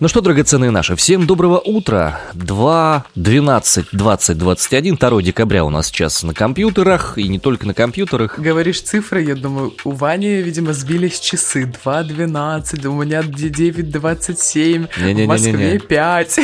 Ну что, драгоценные наши, всем доброго утра. 2:12:20:21, 2 декабря у нас сейчас на компьютерах, и не только на компьютерах. Говоришь цифры, я думаю, у Вани, видимо, сбились часы. 2:12, у меня 9:27, в Москве 5.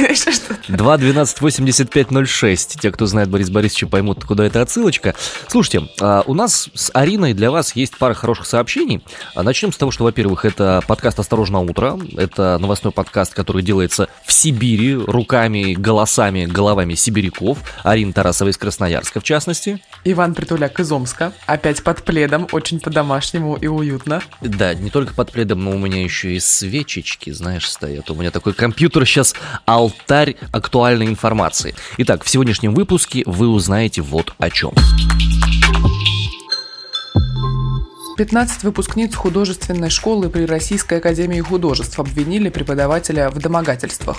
2:12:85:06. Те, кто знает Бориса Борисовича, поймут, куда это отсылочка. Слушайте, у нас с Ариной для вас есть пара хороших сообщений. Начнем с того, что, во-первых, это подкаст «Осторожно, утро». Это новостной подкаст, который делается в Сибири руками, голосами, головами сибиряков. Арина Тарасова из Красноярска, в частности. Иван Притуляк из Омска. Опять под пледом, очень по-домашнему и уютно. Да, не только под пледом, но у меня еще и свечечки, знаешь, стоят. У меня такой компьютер сейчас алтарь актуальной информации. Итак, в сегодняшнем выпуске вы узнаете вот о чем. 15 выпускниц художественной школы при Российской Академии Художеств обвинили преподавателя в домогательствах.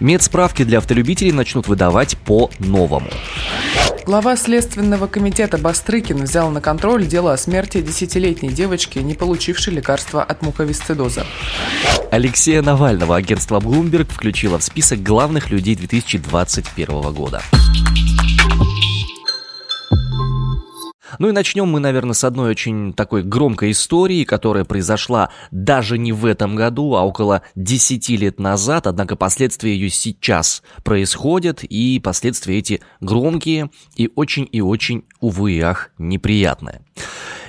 Медсправки для автолюбителей начнут выдавать по-новому. Глава Следственного комитета Бастрыкин взял на контроль дело о смерти 10-летней девочки, не получившей лекарства от муковисцидоза. Алексея Навального агентство Bloomberg включило в список главных людей 2021 года. Ну и начнем мы, наверное, с одной очень такой громкой истории, которая произошла даже не в этом году, а около 10 лет назад, однако последствия ее сейчас происходят, и последствия эти громкие и очень, увы и ах, неприятные.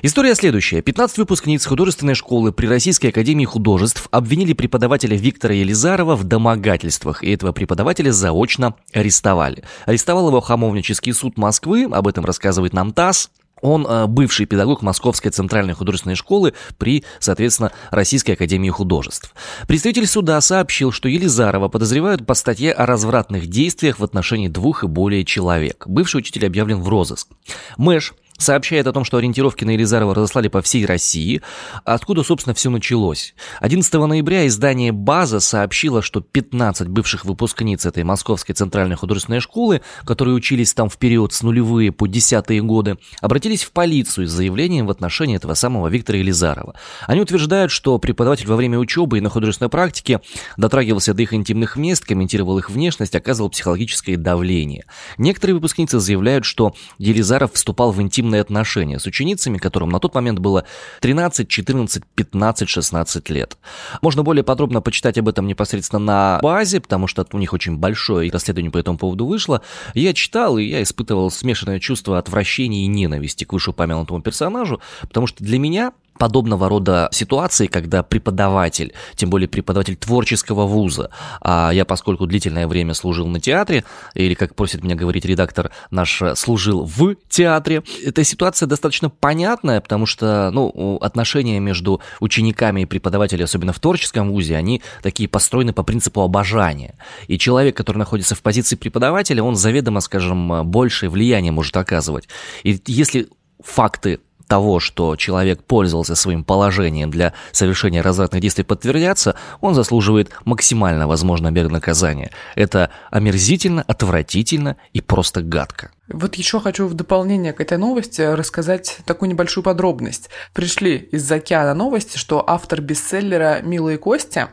История следующая. 15 выпускниц художественной школы при Российской Академии Художеств обвинили преподавателя Виктора Елизарова в домогательствах, и этого преподавателя заочно арестовали. Арестовал его Хамовнический суд Москвы, об этом рассказывает нам ТАСС. Он бывший педагог Московской Центральной Художественной Школы при, соответственно, Российской Академии Художеств. Представитель суда сообщил, что Елизарова подозревают по статье о развратных действиях в отношении 2 и более человек. Бывший учитель объявлен в розыск. МЭШ сообщает о том, что ориентировки на Елизарова разослали по всей России, откуда, собственно, все началось. 11 ноября издание «База» сообщило, что 15 бывших выпускниц этой Московской Центральной Художественной Школы, которые учились там в период с нулевые по 10-е годы, обратились в полицию с заявлением в отношении этого самого Виктора Елизарова. Они утверждают, что преподаватель во время учебы и на художественной практике дотрагивался до их интимных мест, комментировал их внешность, оказывал психологическое давление. Некоторые выпускницы заявляют, что Елизаров вступал в интимные отношения с ученицами, которым на тот момент было 13, 14, 15, 16 лет. Можно более подробно почитать об этом непосредственно на базе, потому что у них очень большое расследование по этому поводу вышло. Я читал, и я испытывал смешанное чувство отвращения и ненависти к вышеупомянутому персонажу, потому что для меня подобного рода ситуации, когда преподаватель, тем более преподаватель творческого вуза, а я, поскольку длительное время служил на театре, или, как просит меня говорить редактор наш, служил в театре, эта ситуация достаточно понятная, потому что, отношения между учениками и преподавателями, особенно в творческом вузе, они такие построены по принципу обожания. И человек, который находится в позиции преподавателя, он заведомо, скажем, большее влияние может оказывать. И если факты того, что человек пользовался своим положением для совершения развратных действий, подтвердятся, он заслуживает максимально возможной меры наказания. Это омерзительно, отвратительно и просто гадко. Вот еще хочу в дополнение к этой новости рассказать такую небольшую подробность. Пришли из океана новости, что автор бестселлера «Милые кости»,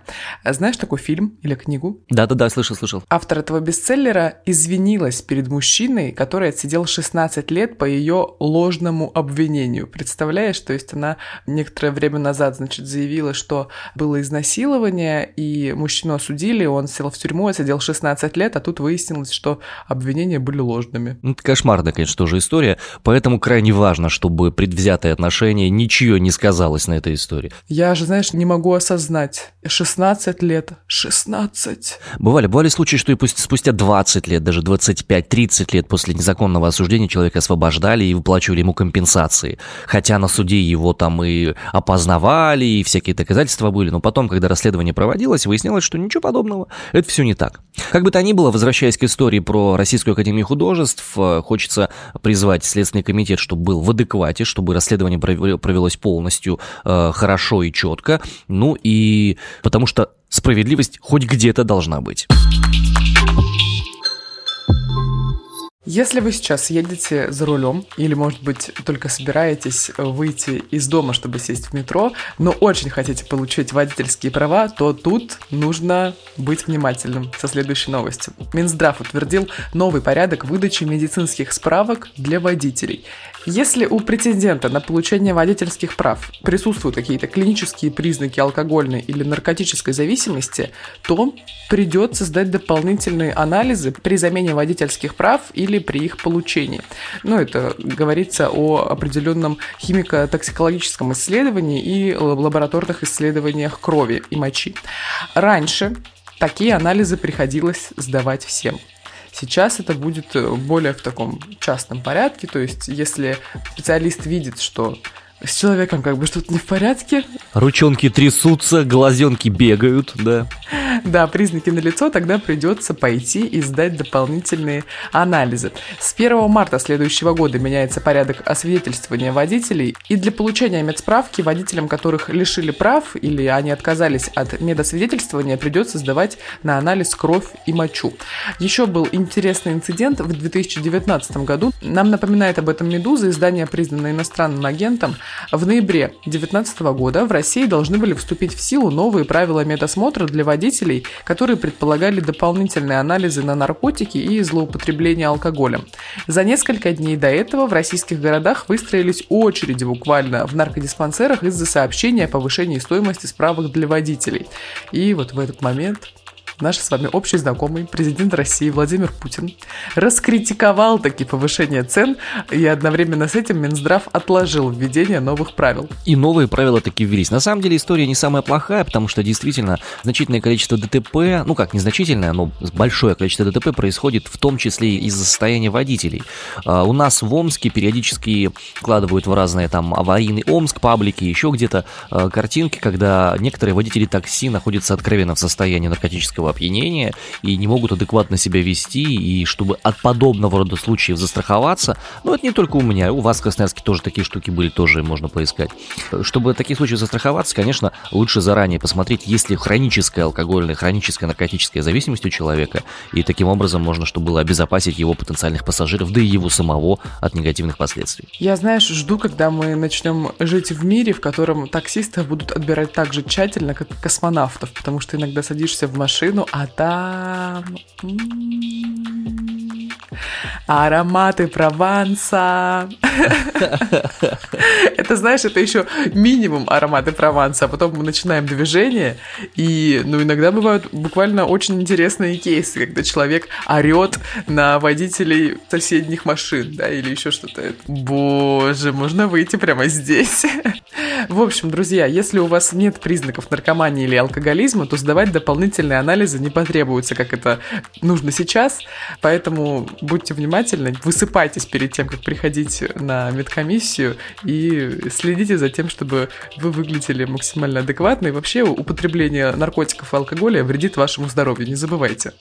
знаешь такой фильм или книгу? Да, слышал. Автор этого бестселлера извинилась перед мужчиной, который отсидел 16 лет по ее ложному обвинению. Представляешь, то есть она некоторое время назад, заявила, что было изнасилование, и мужчину осудили, он сел в тюрьму, отсидел 16 лет, а тут выяснилось, что обвинения были ложными. Кошмарная, конечно, тоже история, поэтому крайне важно, чтобы предвзятое отношение ничего не сказалось на этой истории. Я же, не могу осознать. 16 лет. 16. Бывали случаи, что и спустя 20 лет, даже 25-30 лет после незаконного осуждения человека освобождали и выплачивали ему компенсации. Хотя на суде его там и опознавали, и всякие доказательства были, но потом, когда расследование проводилось, выяснилось, что ничего подобного. Это все не так. Как бы то ни было, возвращаясь к истории про Российскую Академию Художеств, хочется призвать Следственный комитет, чтобы был в адеквате, чтобы расследование провелось полностью хорошо и четко, и потому что справедливость хоть где-то должна быть. Если вы сейчас едете за рулем или, может быть, только собираетесь выйти из дома, чтобы сесть в метро, но очень хотите получить водительские права, то тут нужно быть внимательным со следующей новостью. Минздрав утвердил новый порядок выдачи медицинских справок для водителей. Если у претендента на получение водительских прав присутствуют какие-то клинические признаки алкогольной или наркотической зависимости, то придется сдать дополнительные анализы при замене водительских прав или при их получении. Но это говорится о определенном химико-токсикологическом исследовании и лабораторных исследованиях крови и мочи. Раньше такие анализы приходилось сдавать всем. Сейчас это будет более в таком частном порядке, то есть если специалист видит, что с человеком как бы что-то не в порядке. Ручонки трясутся, глазенки бегают, да. Да, признаки налицо, тогда придется пойти и сдать дополнительные анализы. С 1 марта следующего года меняется порядок освидетельствования водителей, и для получения медсправки водителям, которых лишили прав или они отказались от медосвидетельствования, придется сдавать на анализ кровь и мочу. Еще был интересный инцидент в 2019 году. Нам напоминает об этом «Медуза», издание, признанное иностранным агентом. В ноябре 2019 года в России должны были вступить в силу новые правила медосмотра для водителей, которые предполагали дополнительные анализы на наркотики и злоупотребление алкоголем. За несколько дней до этого в российских городах выстроились очереди буквально в наркодиспансерах из-за сообщения о повышении стоимости справок для водителей. И вот в этот момент наш с вами общий знакомый, президент России Владимир Путин, раскритиковал такие повышения цен, и одновременно с этим Минздрав отложил введение новых правил. И новые правила таки ввелись. На самом деле история не самая плохая, потому что действительно значительное количество ДТП, ну как незначительное, но большое количество ДТП происходит в том числе из-за состояния водителей. У нас в Омске периодически вкладывают в разные там аварийный Омск, паблики, еще где-то картинки, когда некоторые водители такси находятся откровенно в состоянии наркотического опьянения и не могут адекватно себя вести, и чтобы от подобного рода случаев застраховаться, но это не только у меня, у вас в Красноярске тоже такие штуки были, тоже можно поискать. Чтобы от таких случаев застраховаться, конечно, лучше заранее посмотреть, есть ли хроническая алкогольная, хроническая наркотическая зависимость у человека, и таким образом можно, чтобы было обезопасить его потенциальных пассажиров, да и его самого от негативных последствий. Я, знаешь, жду, когда мы начнем жить в мире, в котором таксистов будут отбирать так же тщательно, как космонавтов, потому что иногда садишься в машину, а там ароматы Прованса. Это, знаешь, это еще минимум ароматы Прованса, а потом мы начинаем движение, и иногда бывают буквально очень интересные кейсы, когда человек орет на водителей соседних машин, да, или еще что-то. Боже, можно выйти прямо здесь. В общем, друзья, если у вас нет признаков наркомании или алкоголизма, то сдавать дополнительные анализы не потребуется, как это нужно сейчас, поэтому будьте внимательны, высыпайтесь перед тем, как приходить на медкомиссию, и следите за тем, чтобы вы выглядели максимально адекватно, и вообще употребление наркотиков и алкоголя вредит вашему здоровью, не забывайте.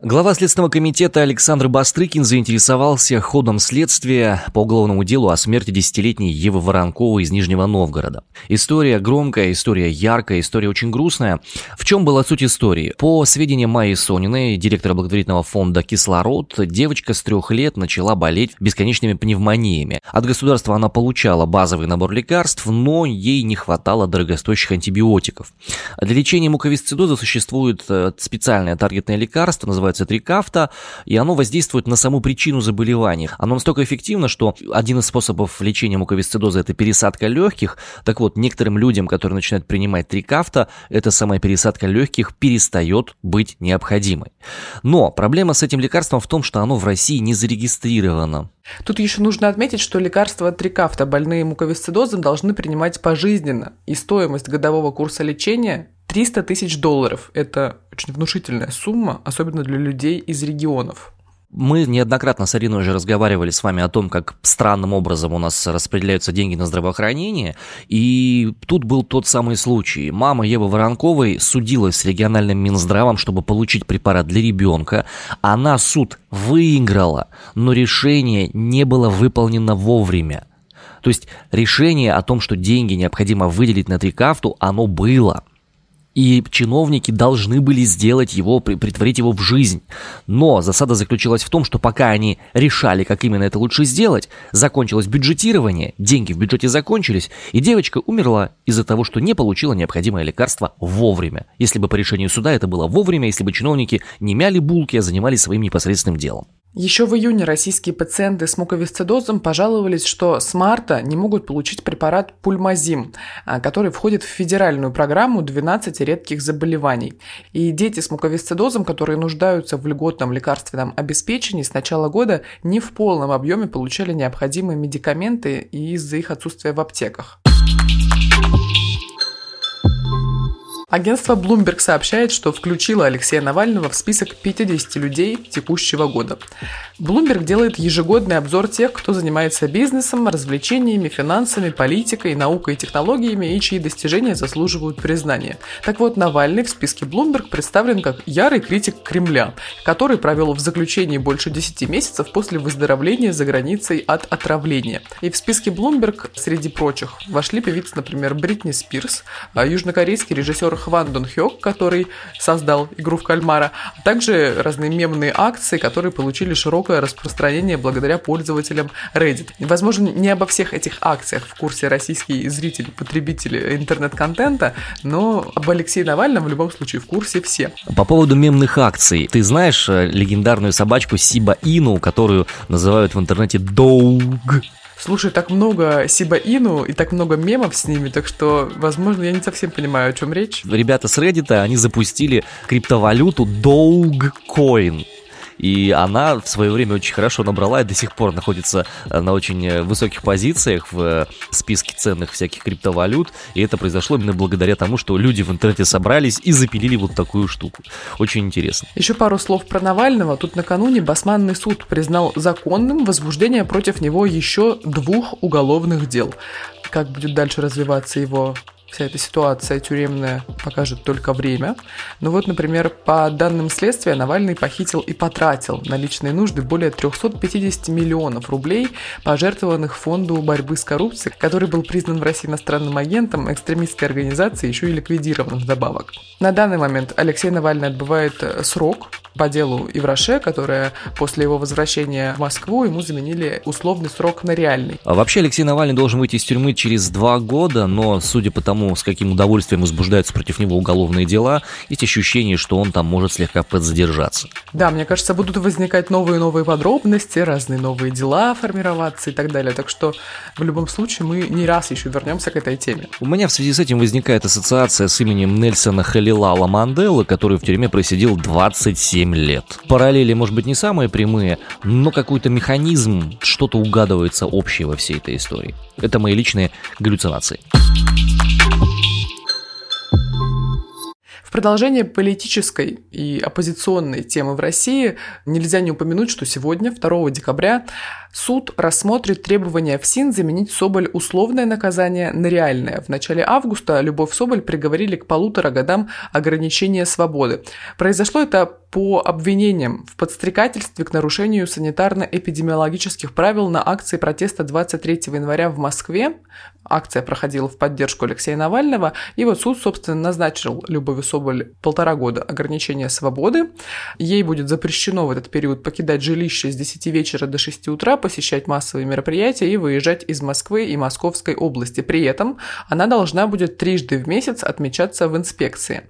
Глава Следственного комитета Александр Бастрыкин заинтересовался ходом следствия по уголовному делу о смерти 10-летней Евы Воронковой из Нижнего Новгорода. История громкая, история яркая, история очень грустная. В чем была суть истории? По сведениям Майи Сониной, директора благотворительного фонда «Кислород», девочка с 3 лет начала болеть бесконечными пневмониями. От государства она получала базовый набор лекарств, но ей не хватало дорогостоящих антибиотиков. Для лечения муковисцидоза существует специальное таргетное лекарство, называется Трикафта, и оно воздействует на саму причину заболевания. Оно настолько эффективно, что один из способов лечения муковисцидоза – это пересадка легких. Так вот, некоторым людям, которые начинают принимать Трикафта, эта самая пересадка легких перестает быть необходимой. Но проблема с этим лекарством в том, что оно в России не зарегистрировано. Тут еще нужно отметить, что лекарства от Трикафта больные муковисцидозом должны принимать пожизненно, и стоимость годового курса лечения – $300 тысяч. Это очень внушительная сумма, особенно для людей из регионов. Мы неоднократно с Ариной уже разговаривали с вами о том, как странным образом у нас распределяются деньги на здравоохранение, и тут был тот самый случай. Мама Евы Воронковой судилась с региональным Минздравом, чтобы получить препарат для ребенка. Она суд выиграла, но решение не было выполнено вовремя. То есть решение о том, что деньги необходимо выделить на Трикафту, оно было. и чиновники должны были сделать его, притворить его в жизнь. Но засада заключалась в том, что пока они решали, как именно это лучше сделать, закончилось бюджетирование, деньги в бюджете закончились, и девочка умерла из-за того, что не получила необходимое лекарство вовремя. Если бы по решению суда это было вовремя, если бы чиновники не мяли булки, а занимались своим непосредственным делом. Еще в июне российские пациенты с муковисцидозом пожаловались, что с марта не могут получить препарат Пульмозим, который входит в федеральную программу 12 редких заболеваний. И дети с муковисцидозом, которые нуждаются в льготном лекарственном обеспечении, с начала года не в полном объеме получали необходимые медикаменты из-за их отсутствия в аптеках. Агентство Bloomberg сообщает, что включило Алексея Навального в список 50 людей текущего года. Bloomberg делает ежегодный обзор тех, кто занимается бизнесом, развлечениями, финансами, политикой, наукой и технологиями, и чьи достижения заслуживают признания. Так вот, Навальный в списке Bloomberg представлен как ярый критик Кремля, который провел в заключении больше 10 месяцев после выздоровления за границей от отравления. И в списке Bloomberg, среди прочих, вошли певицы, например, Бритни Спирс, южнокорейский режиссер Хван Дон Хёк, который создал «Игру в кальмара», а также разные мемные акции, которые получили широкое распространение благодаря пользователям Reddit. Возможно, не обо всех этих акциях в курсе российские зрители, потребители интернет-контента, но об Алексее Навальном в любом случае в курсе все. По поводу мемных акций. Ты знаешь легендарную собачку Сиба Ину, которую называют в интернете «Dog»? Слушай, так много Сиба Ину и так много мемов с ними, так что, возможно, я не совсем понимаю, о чем речь. Ребята с Reddit, они запустили криптовалюту Dogecoin. И она в свое время очень хорошо набрала и до сих пор находится на очень высоких позициях в списке ценных всяких криптовалют. И это произошло именно благодаря тому, что люди в интернете собрались и запилили вот такую штуку. Очень интересно. Еще пару слов про Навального. Тут накануне Басманный суд признал законным возбуждение против него еще 2 уголовных дел. Как будет дальше развиваться его... вся эта ситуация тюремная, покажет только время. Но вот, например, по данным следствия, Навальный похитил и потратил на личные нужды более 350 миллионов рублей, пожертвованных Фонду борьбы с коррупцией, который был признан в России иностранным агентом, экстремистской организацией, еще и ликвидирован вдобавок. На данный момент Алексей Навальный отбывает срок по делу Ивраше, которое после его возвращения в Москву ему заменили условный срок на реальный. А вообще Алексей Навальный должен выйти из тюрьмы через 2 года, но, судя по тому, с каким удовольствием возбуждаются против него уголовные дела, есть ощущение, что он там может слегка подзадержаться. Да, мне кажется, будут возникать новые и новые подробности, разные новые дела формироваться и так далее. Так что в любом случае мы не раз еще вернемся к этой теме. У меня в связи с этим возникает ассоциация с именем Нельсона Холилала Манделы, который в тюрьме просидел 27 лет. Параллели, может быть, не самые прямые, но какой-то механизм, что-то угадывается общее во всей этой истории. Это мои личные галлюцинации. В продолжение политической и оппозиционной темы в России нельзя не упомянуть, что сегодня, 2 декабря, суд рассмотрит требование ФСИН заменить Соболь условное наказание на реальное. В начале августа Любовь Соболь приговорили к 1,5 годам ограничения свободы. Произошло это по обвинениям в подстрекательстве к нарушению санитарно-эпидемиологических правил на акции протеста 23 января в Москве. Акция проходила в поддержку Алексея Навального, и вот суд, собственно, назначил Любови Соболь 1,5 года ограничения свободы. Ей будет запрещено в этот период покидать жилище с 10 вечера до 6 утра, посещать массовые мероприятия и выезжать из Москвы и Московской области. При этом она должна будет 3 раза в месяц отмечаться в инспекции.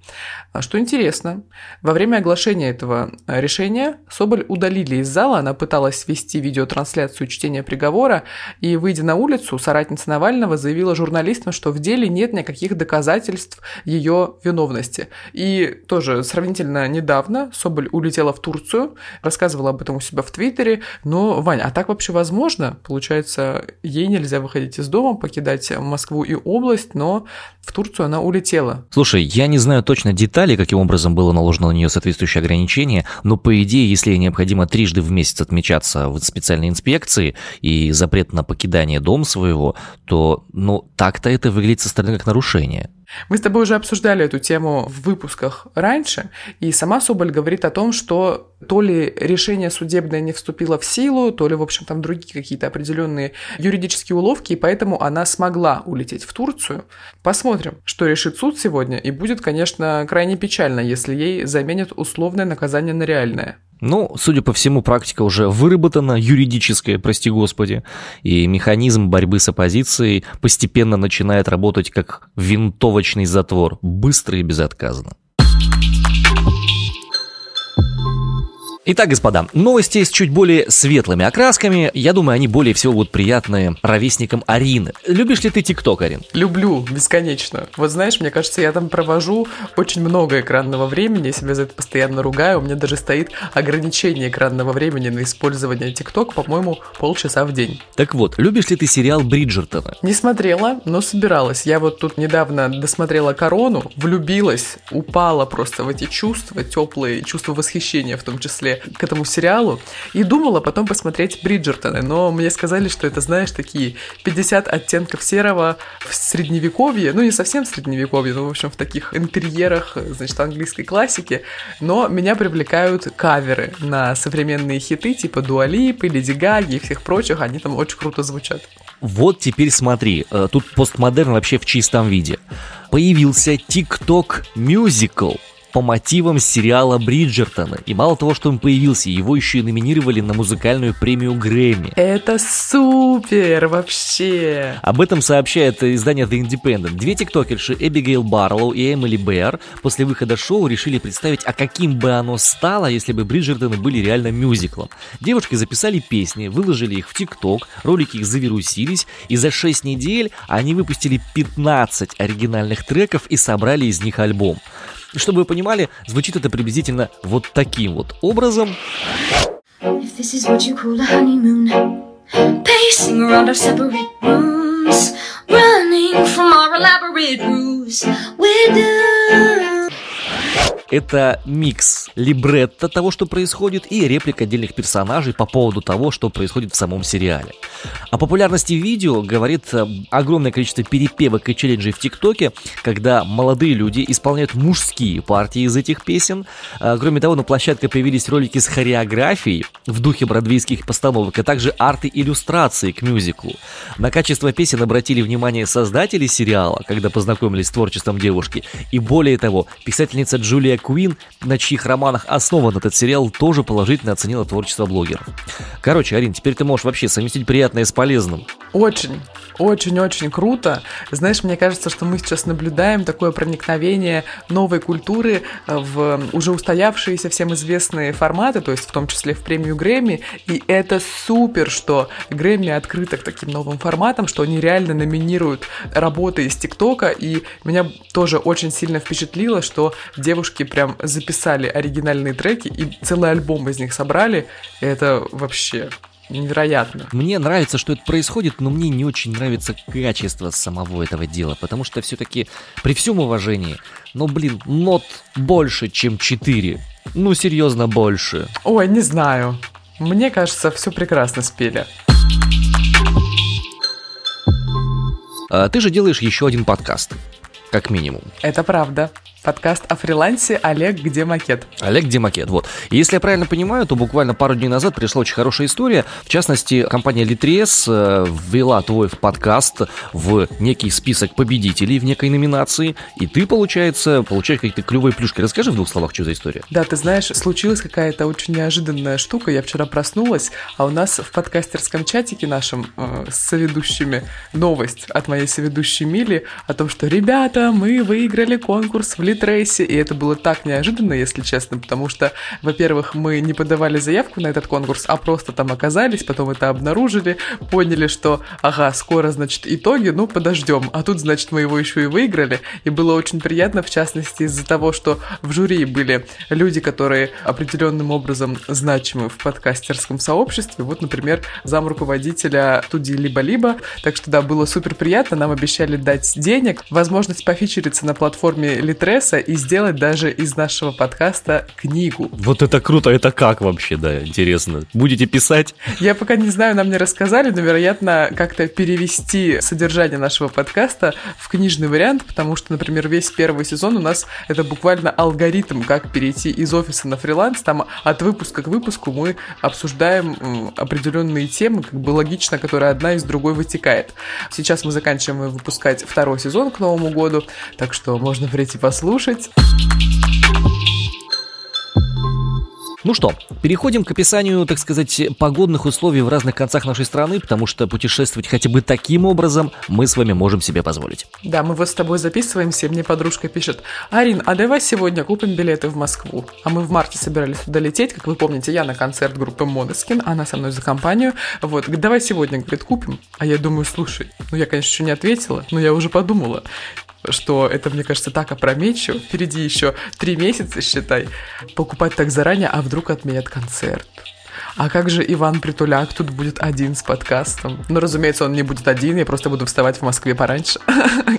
Что интересно, во время оглашения этого решения Соболь удалили из зала, она пыталась вести видеотрансляцию чтения приговора, и, выйдя на улицу, соратница Навального заявила журналистам, что в деле нет никаких доказательств ее виновности. И тоже сравнительно недавно Соболь улетела в Турцию, рассказывала об этом у себя в Твиттере, но, Вань, а так вообще возможно? Получается, ей нельзя выходить из дома, покидать Москву и область, но в Турцию она улетела. Слушай, я не знаю точно детали, каким образом было наложено на нее соответствующее ограничение, но по идее, если ей необходимо 3 раза в месяц отмечаться в специальной инспекции и запрет на покидание дома своего, то, так-то это выглядит со стороны как нарушение. Мы с тобой уже обсуждали эту тему в выпусках раньше, и сама Соболь говорит о том, что то ли решение судебное не вступило в силу, то ли, в общем, там другие какие-то определенные юридические уловки, и поэтому она смогла улететь в Турцию. Посмотрим, что решит суд сегодня, и будет, конечно, крайне печально, если ей заменят условное наказание на реальное. Ну, судя по всему, практика уже выработана, юридическая, прости господи, и механизм борьбы с оппозицией постепенно начинает работать как винтовочный затвор, быстро и безотказно. Итак, господа, новости с чуть более светлыми окрасками. Я думаю, они более всего будут приятны ровесникам Арины. Любишь ли ты ТикТок, Арин? Люблю, бесконечно. Вот знаешь, мне кажется, я там провожу очень много экранного времени. Я себя за это постоянно ругаю. У меня даже стоит ограничение экранного времени на использование ТикТок, по-моему, полчаса в день. Так вот, любишь ли ты сериал «Бриджертона»? Не смотрела, но собиралась. Я вот тут недавно досмотрела «Корону», влюбилась, упала просто в эти чувства, теплые чувства восхищения в том числе, к этому сериалу, и думала потом посмотреть «Бриджертона», но мне сказали, что это, знаешь, такие 50 оттенков серого в средневековье, ну не совсем в средневековье, но в общем в таких интерьерах, значит, английской классики, но меня привлекают каверы на современные хиты типа Дуа Липы, Леди Гаги и всех прочих, они там очень круто звучат. Вот теперь смотри, тут постмодерн вообще в чистом виде. Появился TikTok-мюзикл по мотивам сериала «Бриджертона». И мало того, что он появился, его еще и номинировали на музыкальную премию Грэмми. Это супер вообще! Об этом сообщает издание The Independent. Две тиктокерши Эбигейл Барлоу и Эмили Бэр после выхода шоу решили представить, а каким бы оно стало, если бы «Бриджертоны» были реально мюзиклом. Девушки записали песни, выложили их в тикток, ролики их завирусились, и за 6 недель они выпустили 15 оригинальных треков и собрали из них альбом. Чтобы вы понимали, звучит это приблизительно вот таким вот образом. Это микс либретто того, что происходит, и реплик отдельных персонажей по поводу того, что происходит в самом сериале. О популярности видео говорит огромное количество перепевок и челленджей в ТикТоке, когда молодые люди исполняют мужские партии из этих песен. Кроме того, на площадке появились ролики с хореографией в духе бродвейских постановок, а также арт-иллюстрации к мюзиклу. На качество песен обратили внимание создатели сериала, когда познакомились с творчеством девушки. И более того, писательница Джулия Куин, на чьих романах основан этот сериал, тоже положительно оценила творчество блогеров. Короче, Арин, теперь ты можешь вообще совместить приятное с полезным. Очень, очень-очень круто. Знаешь, мне кажется, что мы сейчас наблюдаем такое проникновение новой культуры в уже устоявшиеся всем известные форматы, то есть в том числе в премию Грэмми, и это супер, что Грэмми открыта к таким новым форматам, что они реально номинируют работы из ТикТока, и меня тоже очень сильно впечатлило, что девушки прям записали оригинальные треки и целый альбом из них собрали. Это вообще невероятно. Мне нравится, что это происходит, но мне не очень нравится качество самого этого дела, потому что все-таки при всем уважении, но, блин, нот больше, чем 4. Ну, серьезно, больше. Ой, не знаю. Мне кажется, все прекрасно спели. А ты же делаешь еще один подкаст, как минимум. Это правда. Подкаст о фрилансе «Олег, где макет?». «Олег, где макет?». Вот. Если я правильно понимаю, то буквально пару дней назад пришла очень хорошая история. В частности, компания Литрес ввела твой подкаст в некий список победителей в некой номинации. И ты, получается, получаешь какие-то клевые плюшки. Расскажи в двух словах, что за история. Да, ты знаешь, случилась какая-то очень неожиданная штука. Я вчера проснулась, а у нас в подкастерском чатике нашем с соведущими новость от моей соведущей Мили о том, что «Ребята, мы выиграли конкурс в Литресе», и это было так неожиданно, если честно, потому что, во-первых, мы не подавали заявку на этот конкурс, а просто там оказались, потом это обнаружили, поняли, что, ага, скоро, значит, итоги, ну, подождем, а тут, значит, мы его еще и выиграли, и было очень приятно, в частности, из-за того, что в жюри были люди, которые определенным образом значимы в подкастерском сообществе, вот, например, зам руководителя студии «Либо-либо», так что, да, было супер приятно, нам обещали дать денег, возможность пофичериться на платформе Литрес, интереса и сделать даже из нашего подкаста книгу. Вот это круто, это как вообще, да, интересно. Будете писать? Я пока не знаю, нам не рассказали, но, вероятно, как-то перевести содержание нашего подкаста в книжный вариант, потому что, например, весь первый сезон у нас это буквально алгоритм, как перейти из офиса на фриланс, там от выпуска к выпуску мы обсуждаем определенные темы, как бы логично, которые одна из другой вытекает. Сейчас мы заканчиваем выпускать второй сезон к Новому году, так что можно прийти послушать. Ну что, переходим к описанию, так сказать, погодных условий в разных концах нашей страны, потому что путешествовать хотя бы таким образом мы с вами можем себе позволить. Да, мы вот с тобой записываемся, и мне подружка пишет: «Арин, а давай сегодня купим билеты в Москву». А мы в марте собирались туда лететь, как вы помните, я на концерт группы Måneskin, она со мной за компанию, вот, давай сегодня, говорит, купим. А я думаю, слушай, ну я, конечно, еще не ответила, но я уже подумала, что это, мне кажется, так опрометчиво. Впереди еще 3 месяца, считай. Покупать так заранее, а вдруг отменят концерт. А как же Иван Притуляк тут будет один с подкастом? Ну, разумеется, он не будет один, я просто буду вставать в Москве пораньше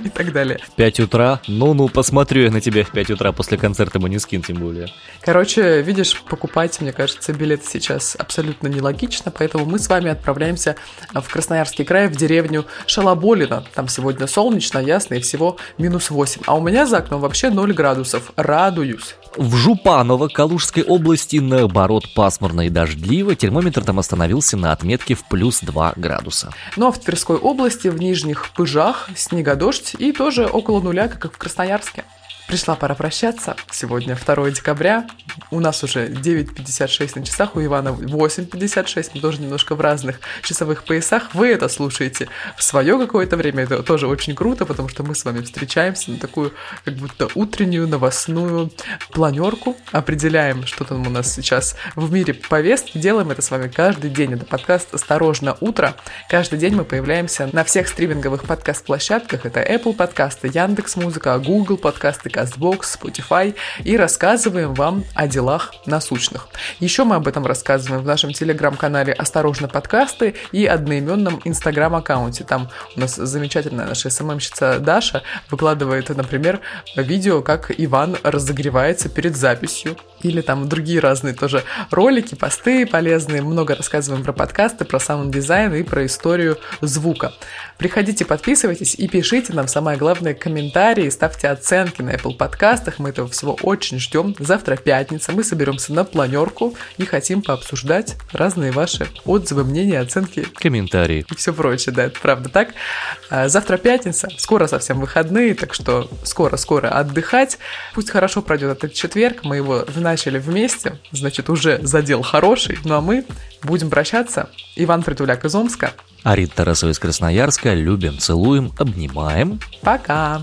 и так далее. В 5 утра? Ну, посмотрю я на тебя в 5 утра после концерта Måneskin, тем более. Короче, видишь, покупать, мне кажется, билет сейчас абсолютно нелогично, поэтому мы с вами отправляемся в Красноярский край, в деревню Шалаболино. Там сегодня солнечно, ясно и всего -8. А у меня за окном вообще 0 градусов. Радуюсь. В Жупаново Калужской области, наоборот, пасмурно и дождливо. Термометр там остановился на отметке в +2 градуса. Ну а в Тверской области, в Нижних Пыжах, снегодождь и тоже около нуля, как и в Красноярске. Пришла пора прощаться. Сегодня 2 декабря. У нас уже 9:56 на часах, у Ивана 8:56. Мы тоже немножко в разных часовых поясах. Вы это слушаете в свое какое-то время. Это тоже очень круто, потому что мы с вами встречаемся на такую как будто утреннюю новостную планерку. Определяем, что там у нас сейчас в мире повестки. Делаем это с вами каждый день. Это подкаст «Осторожно, утро». Каждый день мы появляемся на всех стриминговых подкаст-площадках. Это Apple подкасты, Яндекс.Музыка, Google подкасты, Castbox, Spotify, и рассказываем вам о делах насущных. Еще мы об этом рассказываем в нашем телеграм-канале «Осторожно, подкасты» и одноименном инстаграм-аккаунте. Там у нас замечательная наша СММщица Даша выкладывает, например, видео, как Иван разогревается перед записью. Или там другие разные тоже ролики, посты полезные. Много рассказываем про подкасты, про саунд-дизайн и про историю звука. Приходите, подписывайтесь и пишите нам, самое главное, комментарии, ставьте оценки на Apple подкастах. Мы этого всего очень ждем. Завтра пятница, мы соберемся на планерку и хотим пообсуждать разные ваши отзывы, мнения, оценки, комментарии и все прочее, да, это правда так. Завтра пятница, скоро совсем выходные, так что скоро-скоро отдыхать. Пусть хорошо пройдет этот четверг, мы его начали вместе, значит, уже задел хороший. Ну а мы будем прощаться. Иван Притуляк из Омска. Арина Тарасова из Красноярска. Любим, целуем, обнимаем. Пока.